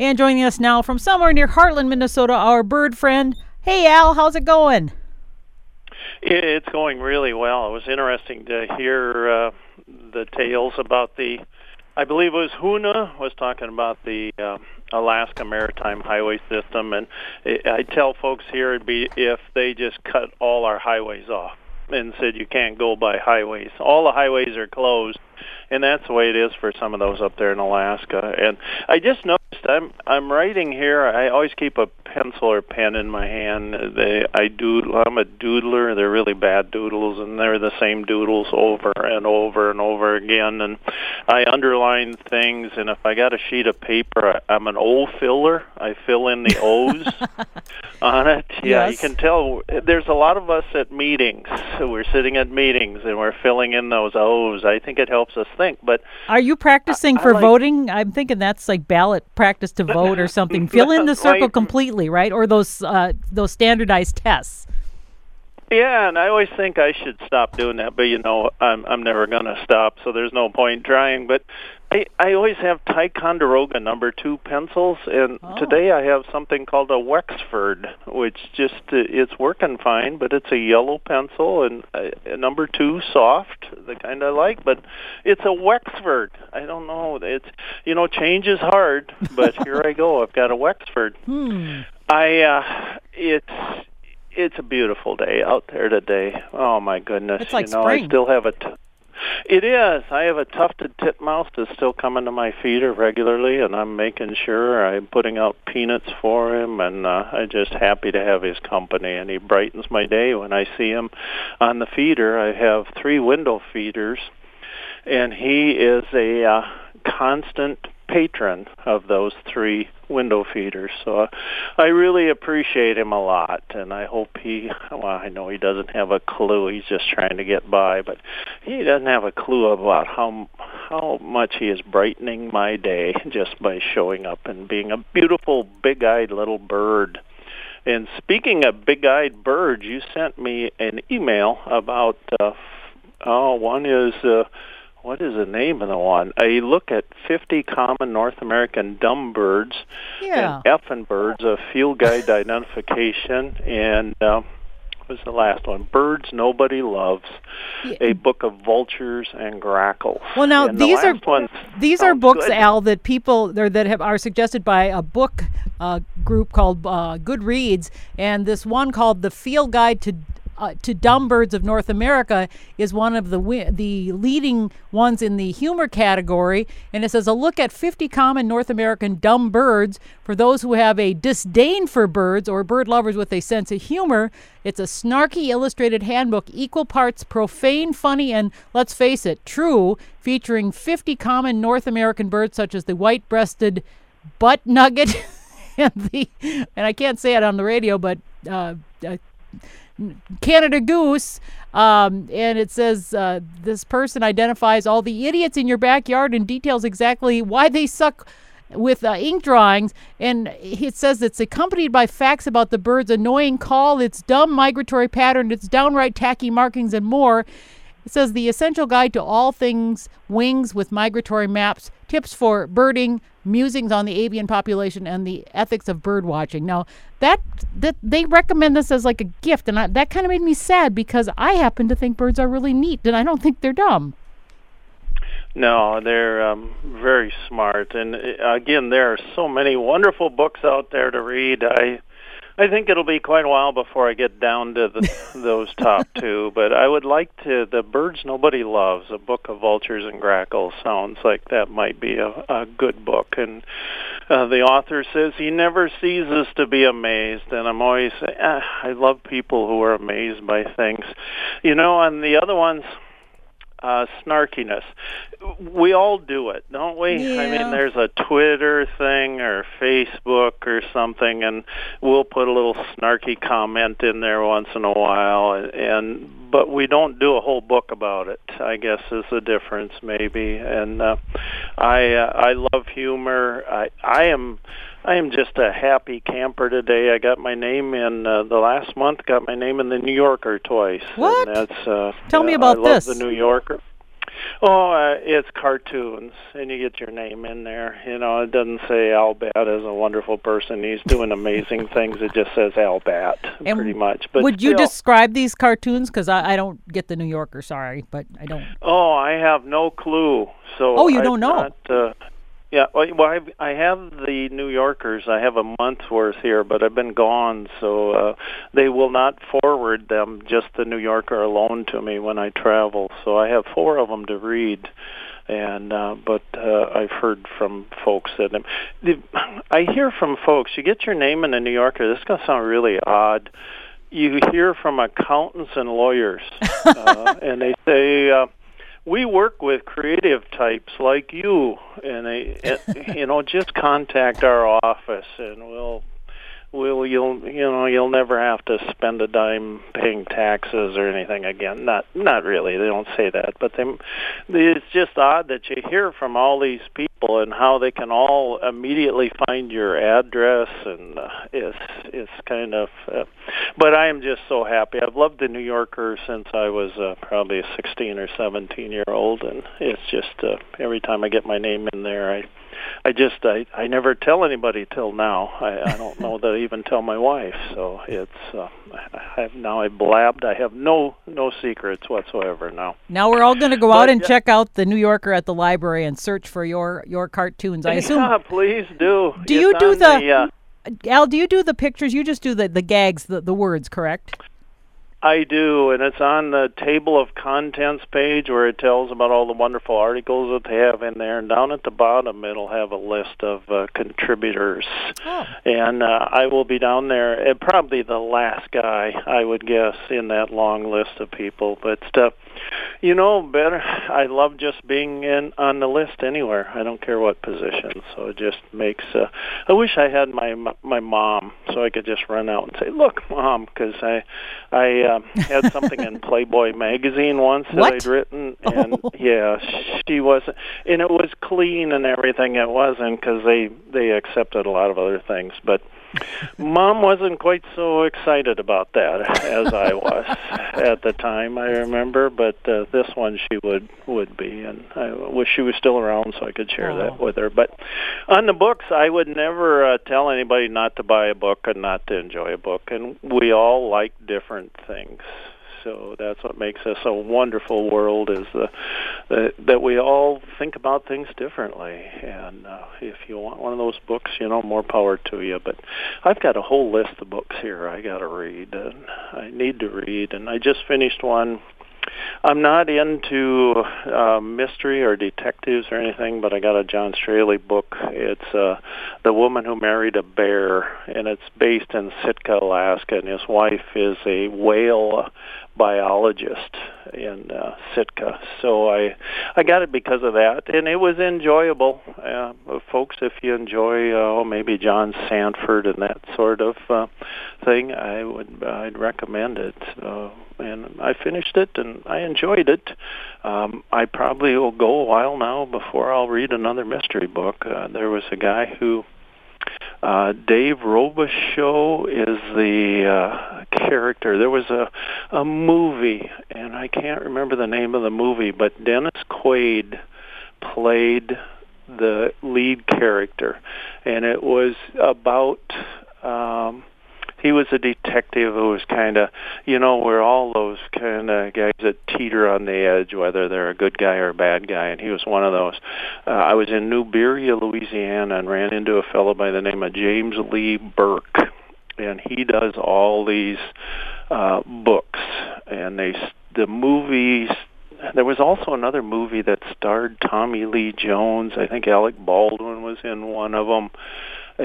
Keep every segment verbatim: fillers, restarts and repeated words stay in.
And joining us now from somewhere near Heartland, Minnesota, our bird friend. Hey, Al, how's it going? It's going really well. It was interesting to hear uh, the tales about the, I believe it was Huna was talking about the uh, Alaska Maritime Highway System. And I tell folks here it'd be if they just cut all our highways off and said you can't go by highways. All the highways are closed, and that's the way it is for some of those up there in Alaska. And I just noticed I'm I'm writing here. I always keep a pencil or pen in my hand. They, I doodle. I'm a doodler. They're really bad doodles, and they're the same doodles over and over and over again. And I underline things, and if I got a sheet of paper, I, I'm an O filler. I fill in the O's on it. Yeah, yes. You can tell there's a lot of us at meetings. So we're sitting at meetings, and we're filling in those O's. I think it helps us think. But are you practicing I, for I like, voting? I'm thinking that's like ballot practice to vote or something. Fill in the circle like, completely, right? Or those uh, those standardized tests. Yeah, and I always think I should stop doing that, but you know, I'm I'm never going to stop, so there's no point trying. But I, I always have Ticonderoga number two pencils, and oh. today I have something called a Wexford, which just, it's working fine, but it's a yellow pencil, and uh, number two, soft, the kind I like, but it's a Wexford. I don't know. It's, you know, change is hard, but here I go. I've got a Wexford. Hmm. I, uh, it's... It's a beautiful day out there today. Oh, my goodness. It's like you know, spring. I still have a t- it is. I have a tufted titmouse that's still coming to my feeder regularly, and I'm making sure I'm putting out peanuts for him, and uh, I'm just happy to have his company, and he brightens my day when I see him on the feeder. I have three window feeders, and he is a uh, constant patron of those three window feeders, so uh, I really appreciate him a lot, and I hope he, well, I know he doesn't have a clue, he's just trying to get by, but he doesn't have a clue about how how much he is brightening my day just by showing up and being a beautiful, big-eyed little bird. And speaking of big-eyed birds, you sent me an email about, uh, oh, one is... Uh, What is the name of the one? A look at fifty common North American dumb birds yeah. and Effin' Birds, a field guide identification, and um, what was the last one? Birds Nobody Loves, yeah. a book of vultures and grackles. Well, now, and these the are ones, these are books, good. Al, that people there that have are suggested by a book uh, group called uh, Goodreads, and this one called The Field Guide to Uh, to Dumb Birds of North America is one of the wi- the leading ones in the humor category, and it says a look at fifty common North American dumb birds for those who have a disdain for birds or bird lovers with a sense of humor. It's a snarky illustrated handbook, equal parts profane, funny, and let's face it, true, featuring fifty common North American birds such as the white-breasted butt nugget and the and I can't say it on the radio, but uh, uh Canada Goose, um, and it says uh, this person identifies all the idiots in your backyard and details exactly why they suck with uh, ink drawings, and it says it's accompanied by facts about the bird's annoying call, its dumb migratory pattern, its downright tacky markings, and more. It says the essential guide to all things wings with migratory maps, tips for birding, musings on the avian population, and the ethics of bird watching. Now, that, that they recommend this as like a gift, and I, that kind of made me sad because I happen to think birds are really neat, and I don't think they're dumb. No, they're um, very smart, and again, there are so many wonderful books out there to read. I. I think it'll be quite a while before I get down to the, those top two, but I would like to, the Birds Nobody Loves, a book of vultures and grackles, sounds like that might be a, a good book. And uh, the author says he never ceases to be amazed, and I'm always, ah, I love people who are amazed by things. You know, and the other ones, Uh, snarkiness. We all do it, don't we? Yeah. I mean, there's a Twitter thing or Facebook or something, and we'll put a little snarky comment in there once in a while, and but we don't do a whole book about it, I guess is the difference maybe. And uh, I uh, I love humor. I I am I am just a happy camper today. I got my name in uh, the last month. Got my name in the New Yorker twice. What? And that's, uh, Tell yeah, me about I this. I love the New Yorker. Oh, uh, it's cartoons, and you get your name in there. You know, it doesn't say Al Batt is a wonderful person. He's doing amazing things. It just says Al Batt, and pretty much. But would you still describe these cartoons? Because I, I don't get the New Yorker, sorry, but I don't. Oh, I have no clue. So oh, you I've don't know? Not, uh, yeah, well, I've, I have the New Yorkers. I have a month's worth here, but I've been gone, so uh, they will not forward them, just the New Yorker alone, to me when I travel. So I have four of them to read, and uh, but uh, I've heard from folks that I hear from folks. You get your name in the New Yorker. This is going to sound really odd. You hear from accountants and lawyers, uh, and they say, Uh, we work with creative types like you, and they, you know, just contact our office, and we'll, we'll, you'll, you know, you'll never have to spend a dime paying taxes or anything again. Not, not really. They don't say that, but they, it's just odd that you hear from all these people and how they can all immediately find your address, and uh, it's, it's kind of. Uh, But I am just so happy. I've loved the New Yorker since I was uh, probably a sixteen or seventeen year old, and it's just uh, every time I get my name in there, I, I just I, I never tell anybody till now. I, I don't know that I even tell my wife. So it's uh, I've, now I blabbed. I have no no secrets whatsoever now. Now we're all going to go out but, and yeah. check out the New Yorker at the library and search for your your cartoons. I yeah, assume. Yeah, please do. Do it's you do the? the uh, Al, do you do the pictures? You just do the, the gags, the, the words, correct? I do, and it's on the table of contents page where it tells about all the wonderful articles that they have in there. And down at the bottom, it'll have a list of uh, contributors. Oh. And uh, I will be down there, and probably the last guy, I would guess, in that long list of people. But, uh, you know, better. I love just being in on the list anywhere. I don't care what position. So it just makes. Uh, I wish I had my my mom so I could just run out and say, "Look, Mom," because I, I. Uh, Um, had something in Playboy magazine once that what? I'd written, and oh. yeah, she wasn't, and it was clean and everything. It wasn't, because they they accepted a lot of other things, but Mom wasn't quite so excited about that as I was at the time, I remember, but uh, this one she would, would be, and I wish she was still around so I could share wow. that with her. But on the books, I would never uh, tell anybody not to buy a book and not to enjoy a book, and we all like different things. So that's what makes us a wonderful world, is the, the, that we all think about things differently. And uh, if you want one of those books, you know, more power to you. But I've got a whole list of books here I got to read, and I need to read. And I just finished one. I'm not into uh, mystery or detectives or anything, but I got a John Straley book. It's uh, The Woman Who Married a Bear, and it's based in Sitka, Alaska, and his wife is a whale biologist in uh, Sitka. So I I got it because of that, and it was enjoyable. Uh, folks, if you enjoy uh, maybe John Sanford and that sort of uh, thing, I would I'd recommend it. Uh, and I finished it, and I enjoyed it. Um, I probably will go a while now before I'll read another mystery book. Uh, there was a guy who Uh, Dave Robichaux is the uh, character. There was a, a movie, and I can't remember the name of the movie, but Dennis Quaid played the lead character, and it was about um, he was a detective who was kind of, you know, we're all those kind of guys that teeter on the edge, whether they're a good guy or a bad guy, and he was one of those. Uh, I was in New Iberia, Louisiana, and ran into a fellow by the name of James Lee Burke, and he does all these uh, books, and they the movies. There was also another movie that starred Tommy Lee Jones. I think Alec Baldwin was in one of them.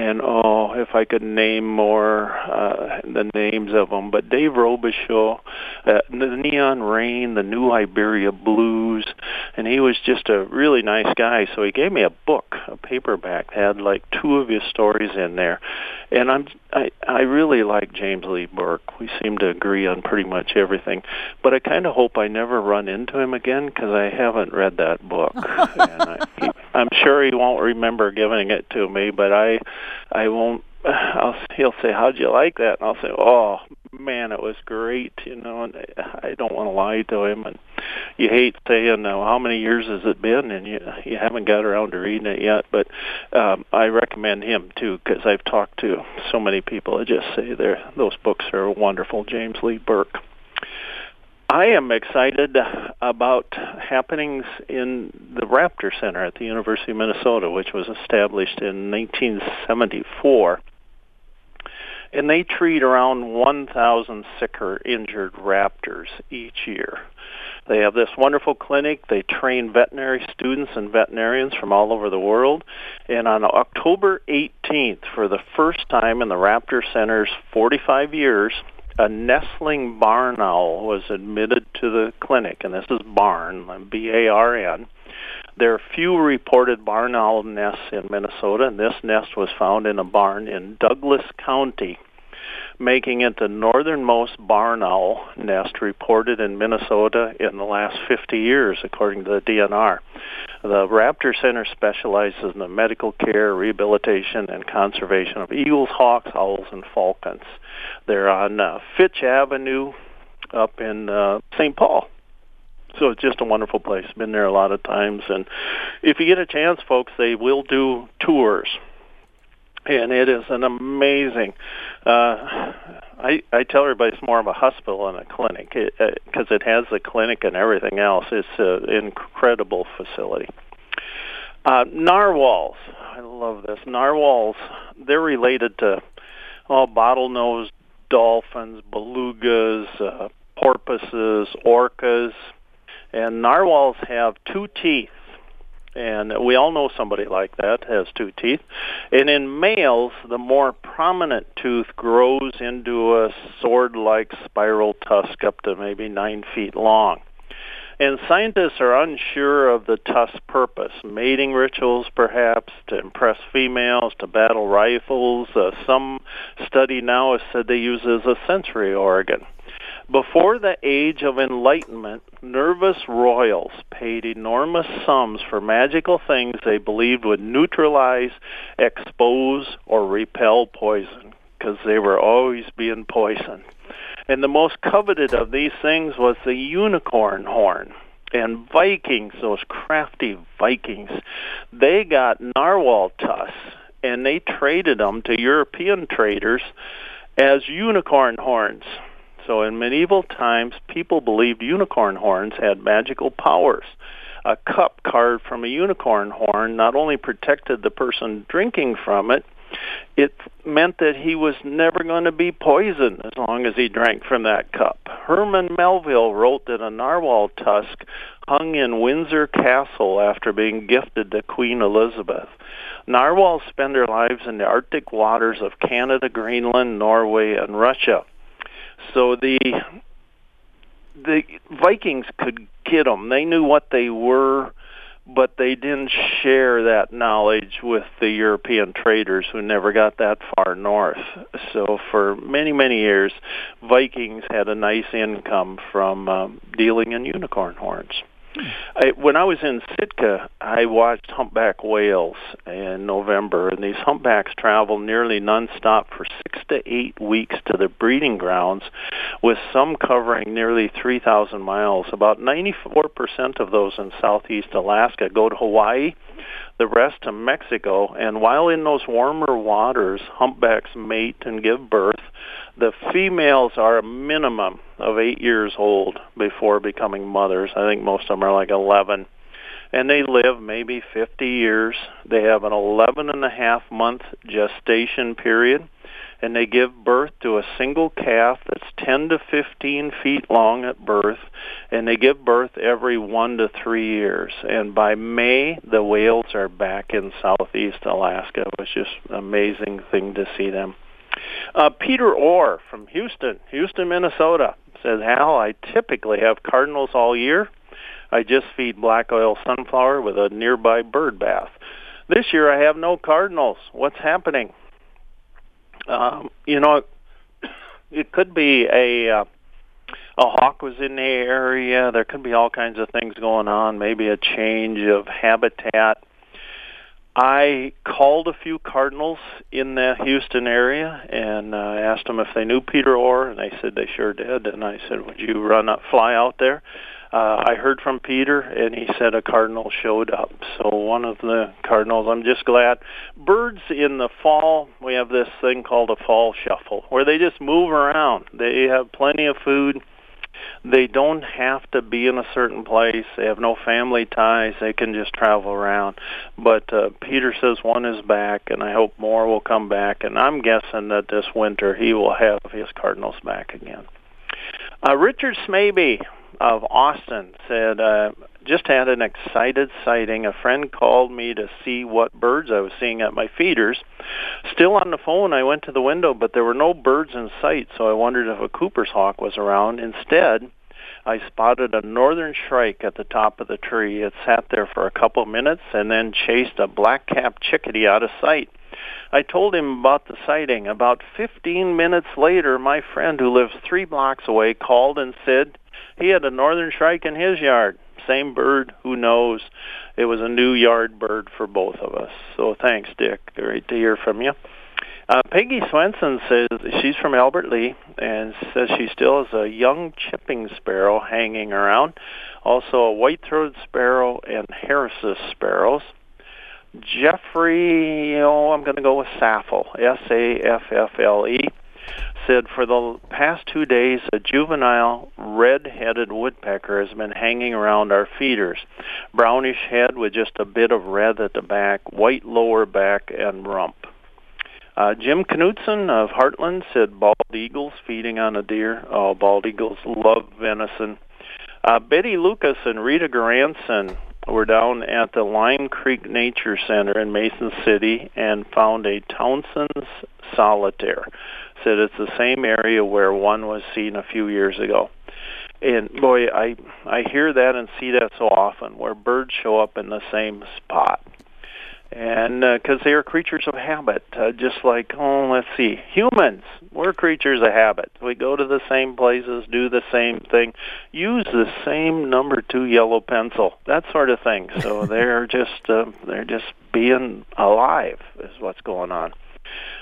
And, oh, if I could name more uh, the names of them. But Dave Robichaux, uh, The Neon Rain, The New Iberia Blues, and he was just a really nice guy. So he gave me a book, a paperback, had like two of his stories in there. And I'm, I, I really like James Lee Burke. We seem to agree on pretty much everything. But I kind of hope I never run into him again, because I haven't read that book. and I, he, I'm sure he won't remember giving it to me, but I... I won't, I'll, he'll say, how'd you like that? And I'll say, oh, man, it was great, you know, and I don't want to lie to him. And you hate saying, uh, how many years has it been, and you, you haven't got around to reading it yet, but um, I recommend him, too, because I've talked to so many people that just say those books are wonderful. James Lee Burke. I am excited about happenings in the Raptor Center at the University of Minnesota, which was established in nineteen seventy-four. And they treat around one thousand sick or injured raptors each year. They have this wonderful clinic. They train veterinary students and veterinarians from all over the world. And on October eighteenth, for the first time in the Raptor Center's forty-five years, a nestling barn owl was admitted to the clinic, and this is barn, B A R N. There are few reported barn owl nests in Minnesota, and this nest was found in a barn in Douglas County, making it the northernmost barn owl nest reported in Minnesota in the last fifty years, according to the D N R. The Raptor Center specializes in the medical care, rehabilitation, and conservation of eagles, hawks, owls, and falcons. They're on uh, Fitch Avenue up in uh, Saint Paul. So it's just a wonderful place. Been there a lot of times. And if you get a chance, folks, they will do tours. And it is an amazing, uh, I, I tell everybody it's more of a hospital than a clinic, because it, it has the clinic and everything else. It's an incredible facility. Uh, narwhals, I love this. Narwhals, they're related to all bottlenose dolphins, belugas, uh, porpoises, orcas. And narwhals have two teeth. And we all know somebody like that has two teeth. And in males, the more prominent tooth grows into a sword-like spiral tusk up to maybe nine feet long. And scientists are unsure of the tusk's purpose. Mating rituals, perhaps, to impress females, to battle rifles. Uh, some study now has said they use it as a sensory organ. Before the Age of Enlightenment, nervous royals paid enormous sums for magical things they believed would neutralize, expose, or repel poison, because they were always being poisoned. And the most coveted of these things was the unicorn horn. And Vikings, those crafty Vikings, they got narwhal tusks, and they traded them to European traders as unicorn horns. So in medieval times, people believed unicorn horns had magical powers. A cup carved from a unicorn horn not only protected the person drinking from it, it meant that he was never going to be poisoned as long as he drank from that cup. Herman Melville wrote that a narwhal tusk hung in Windsor Castle after being gifted to Queen Elizabeth. Narwhals spend their lives in the Arctic waters of Canada, Greenland, Norway, and Russia. So the the Vikings could get them. They knew what they were, but they didn't share that knowledge with the European traders who never got that far north. So for many, many years, Vikings had a nice income from um, dealing in unicorn horns. I, when I was in Sitka, I watched humpback whales in November, and these humpbacks travel nearly nonstop for six to eight weeks to their breeding grounds, with some covering nearly three thousand miles. About ninety-four percent of those in Southeast Alaska go to Hawaii, the rest to Mexico, and while in those warmer waters, humpbacks mate and give birth. The females are a minimum of eight years old before becoming mothers. I think most of them are like eleven. And they live maybe fifty years. They have an eleven and a half month gestation period, and they give birth to a single calf that's ten to fifteen feet long at birth, and they give birth every one to three years. And by May, the whales are back in Southeast Alaska. It was just an amazing thing to see them. Uh, Peter Orr from Houston, Houston, Minnesota, says, Hal, I typically have cardinals all year. I just feed black oil sunflower with a nearby bird bath. This year I have no cardinals. What's happening? Um, you know, it could be a uh, a hawk was in the area. There could be all kinds of things going on, maybe a change of habitat. I called a few cardinals in the Houston area and uh, asked them if they knew Peter Orr, and they said they sure did. And I said, would you run up, fly out there? Uh, I heard from Peter, and he said a cardinal showed up. So one of the cardinals, I'm just glad. Birds in the fall, we have this thing called a fall shuffle, where they just move around. They have plenty of food. They don't have to be in a certain place. They have no family ties. They can just travel around. But uh, Peter says one is back, and I hope more will come back. And I'm guessing that this winter he will have his cardinals back again. Uh, Richard Smaby of Austin said, uh, just had an excited sighting. A friend called me to see what birds I was seeing at my feeders. Still on the phone, I went to the window, but there were no birds in sight, so I wondered if a Cooper's hawk was around. Instead, I spotted a northern shrike at the top of the tree. It sat there for a couple minutes and then chased a black-capped chickadee out of sight. I told him about the sighting. About fifteen minutes later, my friend who lives three blocks away called and said he had a northern shrike in his yard. Same bird, who knows? It was a new yard bird for both of us. So thanks, Dick. Great to hear from you. Uh, Peggy Swenson says she's from Albert Lee and says she still has a young chipping sparrow hanging around, also a white-throated sparrow and Harris's sparrows. Jeffrey, oh, I'm going to go with Saffle, S A F F L E, said for the past two days, a juvenile red-headed woodpecker has been hanging around our feeders. Brownish head with just a bit of red at the back, white lower back, and rump. Uh, Jim Knudsen of Heartland said bald eagles feeding on a deer. Oh, bald eagles love venison. Uh, Betty Lucas and Rita Garanson were down at the Lime Creek Nature Center in Mason City and found a Townsend's solitaire. Said it's the same area where one was seen a few years ago. And boy, I I hear that and see that so often, where birds show up in the same spot. And because uh, they are creatures of habit, uh, just like, oh, let's see, humans, we're creatures of habit. We go to the same places, do the same thing, use the same number two yellow pencil, that sort of thing. So they're just uh, they're just being alive is what's going on.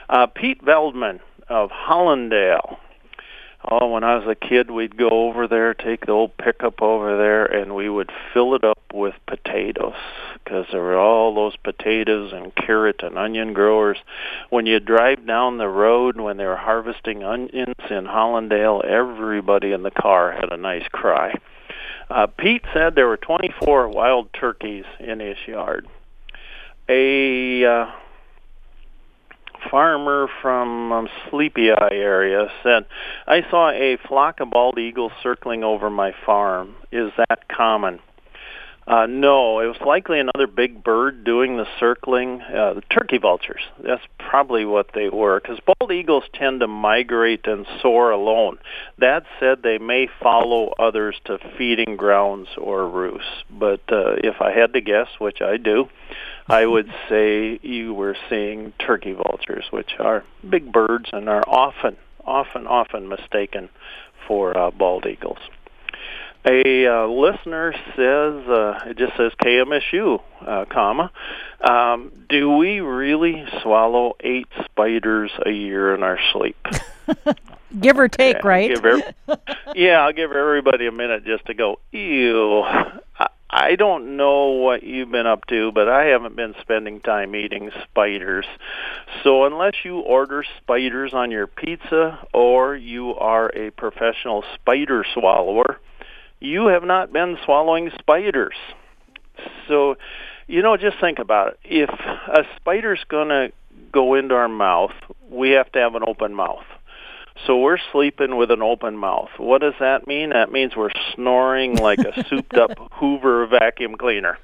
Uh, Pete Veldman of Hollandale. Oh, when I was a kid, we'd go over there, take the old pickup over there, and we would fill it up with potatoes because there were all those potatoes and carrot and onion growers. When you drive down the road, when they were harvesting onions in Hollandale, everybody in the car had a nice cry. Uh, Pete said there were twenty-four wild turkeys in his yard. A... Uh, farmer from um, Sleepy Eye area said, I saw a flock of bald eagles circling over my farm. Is that common? Uh, no, it was likely another big bird doing the circling. Uh, the turkey vultures, that's probably what they were, because bald eagles tend to migrate and soar alone. That said, they may follow others to feeding grounds or roosts. But uh, if I had to guess, which I do, I would say you were seeing turkey vultures, which are big birds and are often, often, often mistaken for uh, bald eagles. A uh, listener says, uh, it just says K M S U, uh, comma, um, do we really swallow eight spiders a year in our sleep? Give or take, yeah, right? Give every, yeah, I'll give everybody a minute just to go, ew. I, I don't know what you've been up to, but I haven't been spending time eating spiders. So unless you order spiders on your pizza or you are a professional spider swallower, you have not been swallowing spiders. So, you know, just think about it. If a spider's going to go into our mouth, we have to have an open mouth. So we're sleeping with an open mouth. What does that mean? That means we're snoring like a souped-up Hoover vacuum cleaner.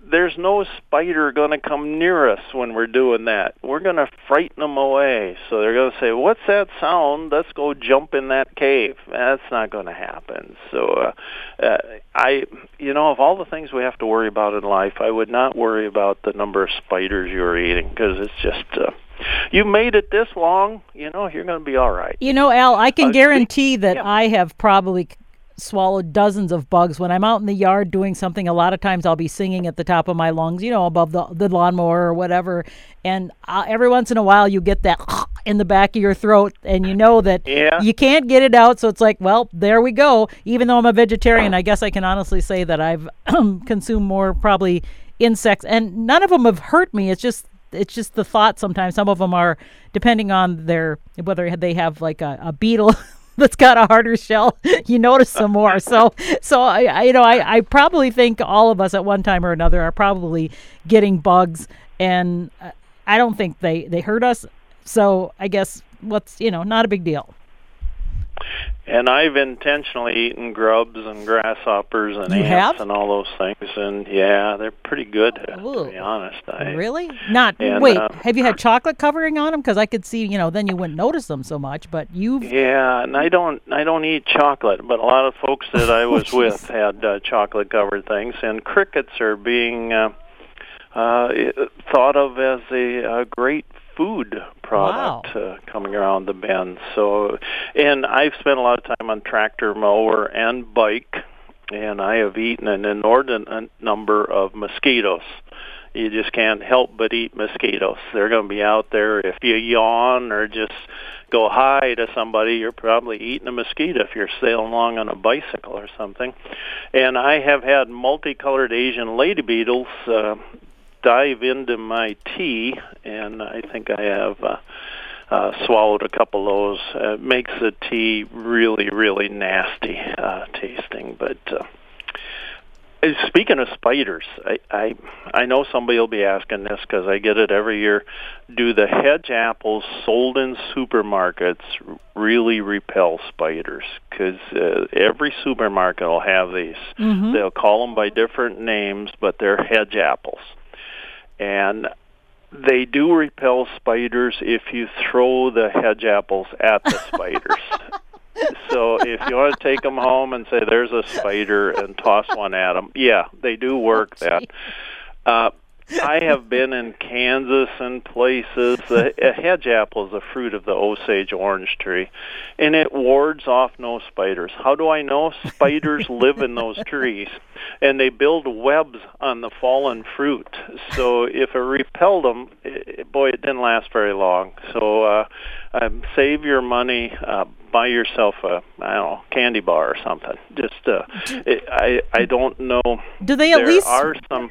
There's no spider going to come near us when we're doing that. We're going to frighten them away. So they're going to say, what's that sound? Let's go jump in that cave. That's not going to happen. So, uh, uh, I, you know, of all the things we have to worry about in life, I would not worry about the number of spiders you're eating because it's just... Uh, you made it this long, you know, you're going to be all right. You know, Al, I can uh, guarantee that yeah. I have probably swallowed dozens of bugs. When I'm out in the yard doing something, a lot of times I'll be singing at the top of my lungs, you know, above the, the lawnmower or whatever. And uh, every once in a while you get that in the back of your throat, and you know that yeah. you can't get it out. So it's like, well, there we go. Even though I'm a vegetarian, I guess I can honestly say that I've consumed more probably insects, and none of them have hurt me. It's just It's just the thought sometimes. Some of them are, depending on their, whether they have like a, a beetle that's got a harder shell, you notice some more. So, so I, I you know, I, I probably think all of us at one time or another are probably getting bugs, and I don't think they, they hurt us. So I guess what's, you know, not a big deal. And I've intentionally eaten grubs and grasshoppers and you ants have? and all those things, and yeah, they're pretty good. Ooh. To be honest, I really not. And, wait, um, have you had chocolate covering on them? Because I could see, you know, then you wouldn't notice them so much. But you've yeah, and I don't, I don't eat chocolate, but a lot of folks that I was with had uh, chocolate covered things, and crickets are being uh, uh, thought of as a, a great food product wow. uh, coming around the bend. So, and I've spent a lot of time on tractor, mower, and bike, and I have eaten an inordinate number of mosquitoes. You just can't help but eat mosquitoes. They're going to be out there. If you yawn or just go hi to somebody, you're probably eating a mosquito if you're sailing along on a bicycle or something. And I have had multicolored Asian lady beetles uh, dive into my tea, and I think I have uh, uh, swallowed a couple of those. Uh, it makes the tea really, really nasty uh, tasting. But uh, speaking of spiders, I, I I know somebody will be asking this because I get it every year. Do the hedge apples sold in supermarkets really repel spiders? Because uh, every supermarket will have these. Mm-hmm. They'll call them by different names, but they're hedge apples. And they do repel spiders if you throw the hedge apples at the spiders. So if you want to take them home and say, there's a spider, and toss one at them, yeah, they do work oh, that. Uh, I have been in Kansas and places. A, a hedge apple is a fruit of the Osage orange tree, and it wards off no spiders. How do I know? Spiders live in those trees, and they build webs on the fallen fruit. So if it repelled them, it, boy, it didn't last very long. So uh, um, save your money. Uh, buy yourself a, I don't know, candy bar or something. Just uh, it, I, I don't know. Do they at there least... are some...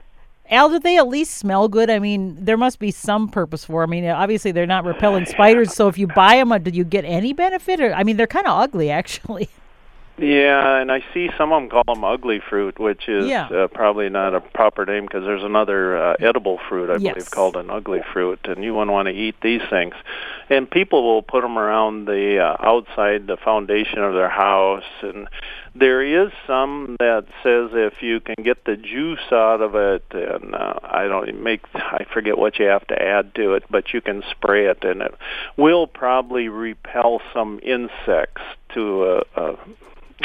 Al, do they at least smell good? I mean, there must be some purpose for them. I mean, obviously they're not repelling spiders, so if you buy them, do you get any benefit? Or, I mean, they're kind of ugly, actually. Yeah, and I see some of them call them ugly fruit, which is yeah. uh, probably not a proper name because there's another uh, edible fruit, I yes. believe, called an ugly fruit, and you wouldn't want to eat these things. And people will put them around the uh, outside the foundation of their house, and there is some that says if you can get the juice out of it, and uh, I don't make, I forget what you have to add to it, but you can spray it, and it will probably repel some insects to a, a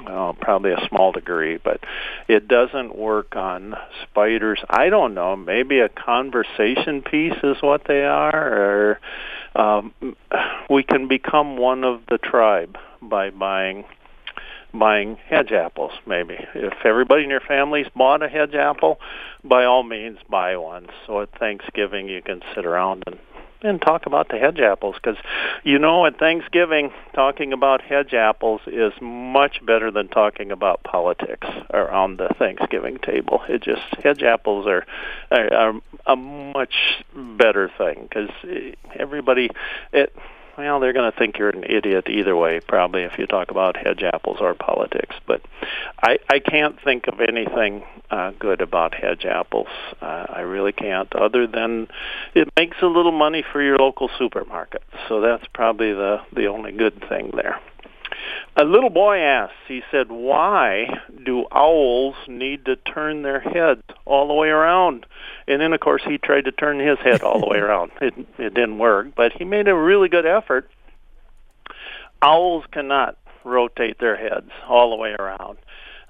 Oh, probably a small degree, but it doesn't work on spiders. I don't know. Maybe a conversation piece is what they are, or um, we can become one of the tribe by buying buying hedge apples. Maybe if everybody in your family's bought a hedge apple, by all means buy one. So at Thanksgiving you can sit around and. and talk about the hedge apples, because, you know, at Thanksgiving, talking about hedge apples is much better than talking about politics around the Thanksgiving table. It just, hedge apples are, are, are a much better thing, because everybody, it, well, they're going to think you're an idiot either way, probably, if you talk about hedge apples or politics. But I, I can't think of anything uh, good about hedge apples. Uh, I really can't, other than it makes a little money for your local supermarket. So that's probably the, the only good thing there. A little boy asks, he said, why do owls need to turn their heads all the way around? And then, of course, he tried to turn his head all the way around. It, it didn't work, but he made a really good effort. Owls cannot rotate their heads all the way around.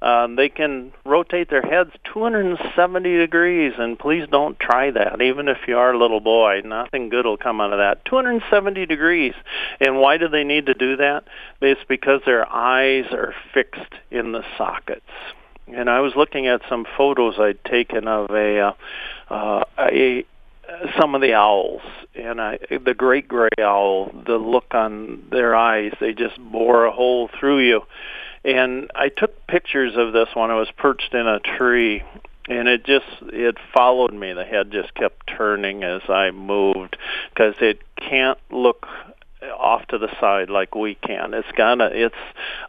Um, they can rotate their heads two hundred seventy degrees, and please don't try that, even if you are a little boy. Nothing good will come out of that. two hundred seventy degrees. And why do they need to do that? It's because their eyes are fixed in the sockets. And I was looking at some photos I'd taken of a, uh, uh, a some of the owls, and I, the great gray owl, the look on their eyes, they just bore a hole through you. And I took pictures of this one. I was perched in a tree, and it just, it followed me. The head just kept turning as I moved, because it can't look off to the side like we can. It's gotta, its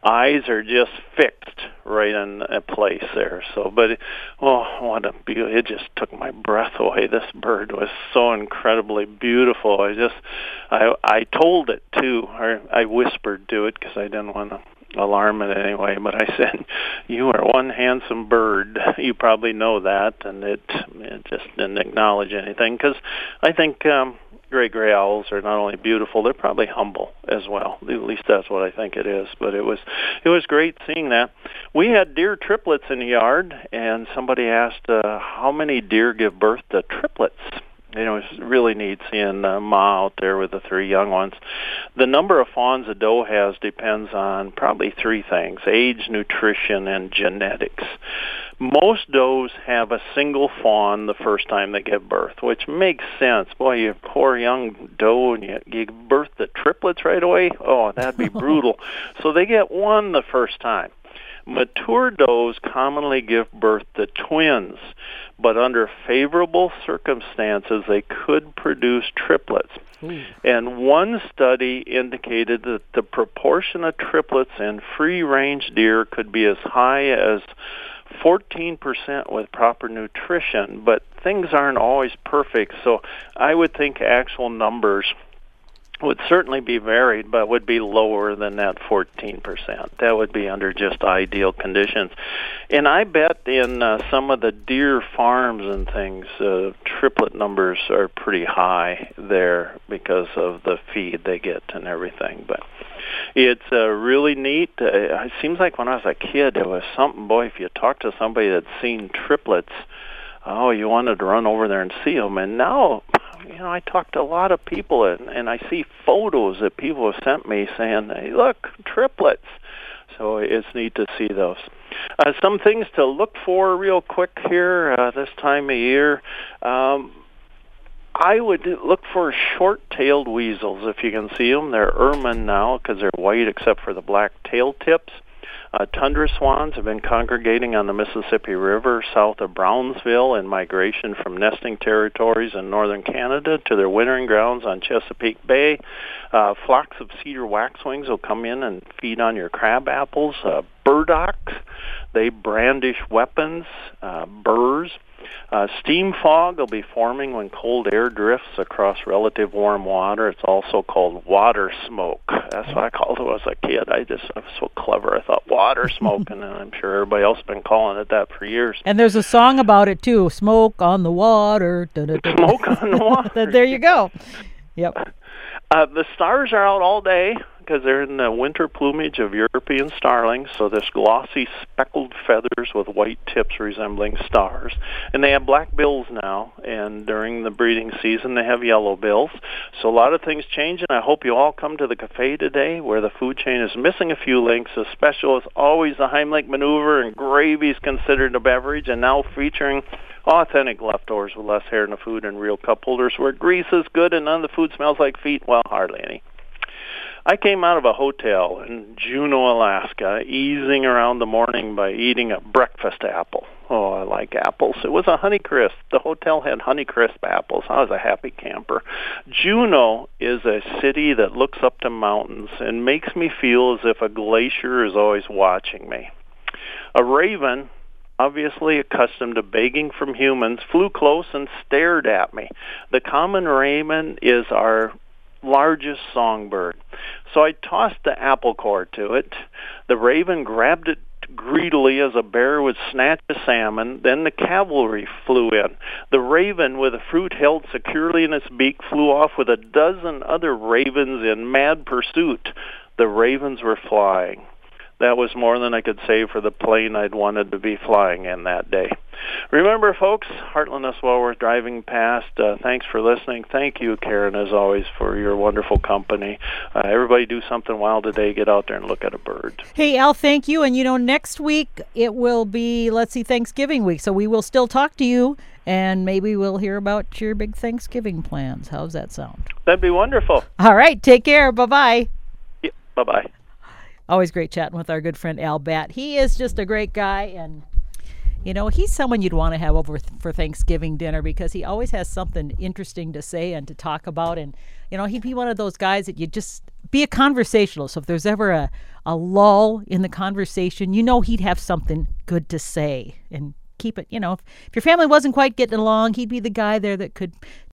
eyes are just fixed right in a place there. So, but, oh, what a beauty. It just took my breath away. This bird was so incredibly beautiful. I just, I, I told it too, or I whispered to it because I didn't want to alarm it anyway, but I said, "You are one handsome bird. You probably know that," and it, it just didn't acknowledge anything, because I think um, great gray owls are not only beautiful, they're probably humble as well. At least that's what I think it is. But it was it was great seeing that. We had deer triplets in the yard, and somebody asked uh, how many deer give birth to triplets. You know, it's really neat seeing uh, Ma out there with the three young ones. The number of fawns a doe has depends on probably three things: age, nutrition, and genetics. Most does have a single fawn the first time they give birth, which makes sense. Boy, you poor young doe, and you, you birth the triplets right away? Oh, that'd be brutal. So they get one the first time. Mature does commonly give birth to twins, but under favorable circumstances, they could produce triplets. Mm. And one study indicated that the proportion of triplets in free-range deer could be as high as fourteen percent with proper nutrition, but things aren't always perfect, so I would think actual numbers would certainly be varied, but would be lower than that fourteen percent. That would be under just ideal conditions. And I bet in uh, some of the deer farms and things, uh, triplet numbers are pretty high there because of the feed they get and everything. But it's uh, really neat. Uh, it seems like when I was a kid, it was something, boy, if you talk to somebody that's seen triplets, oh, you wanted to run over there and see them. And now, you know, I talked to a lot of people, and, and I see photos that people have sent me saying, "Hey, look, triplets." So it's neat to see those. Uh, some things to look for real quick here uh, this time of year. Um, I would look for short-tailed weasels if you can see them. They're ermine now because they're white except for the black tail tips. Uh, tundra swans have been congregating on the Mississippi River south of Brownsville in migration from nesting territories in northern Canada to their wintering grounds on Chesapeake Bay. Uh, flocks of cedar waxwings will come in and feed on your crab apples. Uh, burdocks, they brandish weapons, uh, burrs. Uh, steam fog will be forming when cold air drifts across relative warm water. It's also called water smoke. That's what I called it as a kid. I just I was so clever. I thought water smoke, and I'm sure everybody else has been calling it that for years. And there's a song about it, too, Smoke on the Water. Da-da-da. Smoke on the Water. There you go. Yep. Uh, the stars are out all day, because they're in the winter plumage of European starlings, so this glossy speckled feathers with white tips resembling stars. And they have black bills now, and during the breeding season they have yellow bills. So a lot of things change, and I hope you all come to the cafe today where the food chain is missing a few links. The special is always the Heimlich maneuver, and gravy is considered a beverage, and now featuring authentic leftovers with less hair in the food and real cup holders where grease is good and none of the food smells like feet. Well, hardly any. I came out of a hotel in Juneau, Alaska, easing around the morning by eating a breakfast apple. Oh, I like apples. It was a Honeycrisp. The hotel had Honeycrisp apples. I was a happy camper. Juneau is a city that looks up to mountains and makes me feel as if a glacier is always watching me. A raven, obviously accustomed to begging from humans, flew close and stared at me. The common raven is our largest songbird. So I tossed the apple core to it. The raven grabbed it greedily as a bear would snatch a salmon. Then the cavalry flew in. The raven, with the fruit held securely in its beak, flew off with a dozen other ravens in mad pursuit. The ravens were flying. That was more than I could save for the plane I'd wanted to be flying in that day. Remember, folks, Heartland is well worth driving past. Uh, thanks for listening. Thank you, Karen, as always, for your wonderful company. Uh, everybody do something wild today. Get out there and look at a bird. Hey, Al, thank you. And, you know, next week it will be, let's see, Thanksgiving week. So we will still talk to you, and maybe we'll hear about your big Thanksgiving plans. How's that sound? That'd be wonderful. All right. Take care. Bye-bye. Yeah, bye-bye. Always great chatting with our good friend Al Batt. He is just a great guy, and you know, he's someone you'd want to have over th- for Thanksgiving dinner because he always has something interesting to say and to talk about. And, you know, he'd be one of those guys that you just be a conversationalist. So if there's ever a, a lull in the conversation, you know he'd have something good to say and keep it, you know, if, if your family wasn't quite getting along, he'd be the guy there that could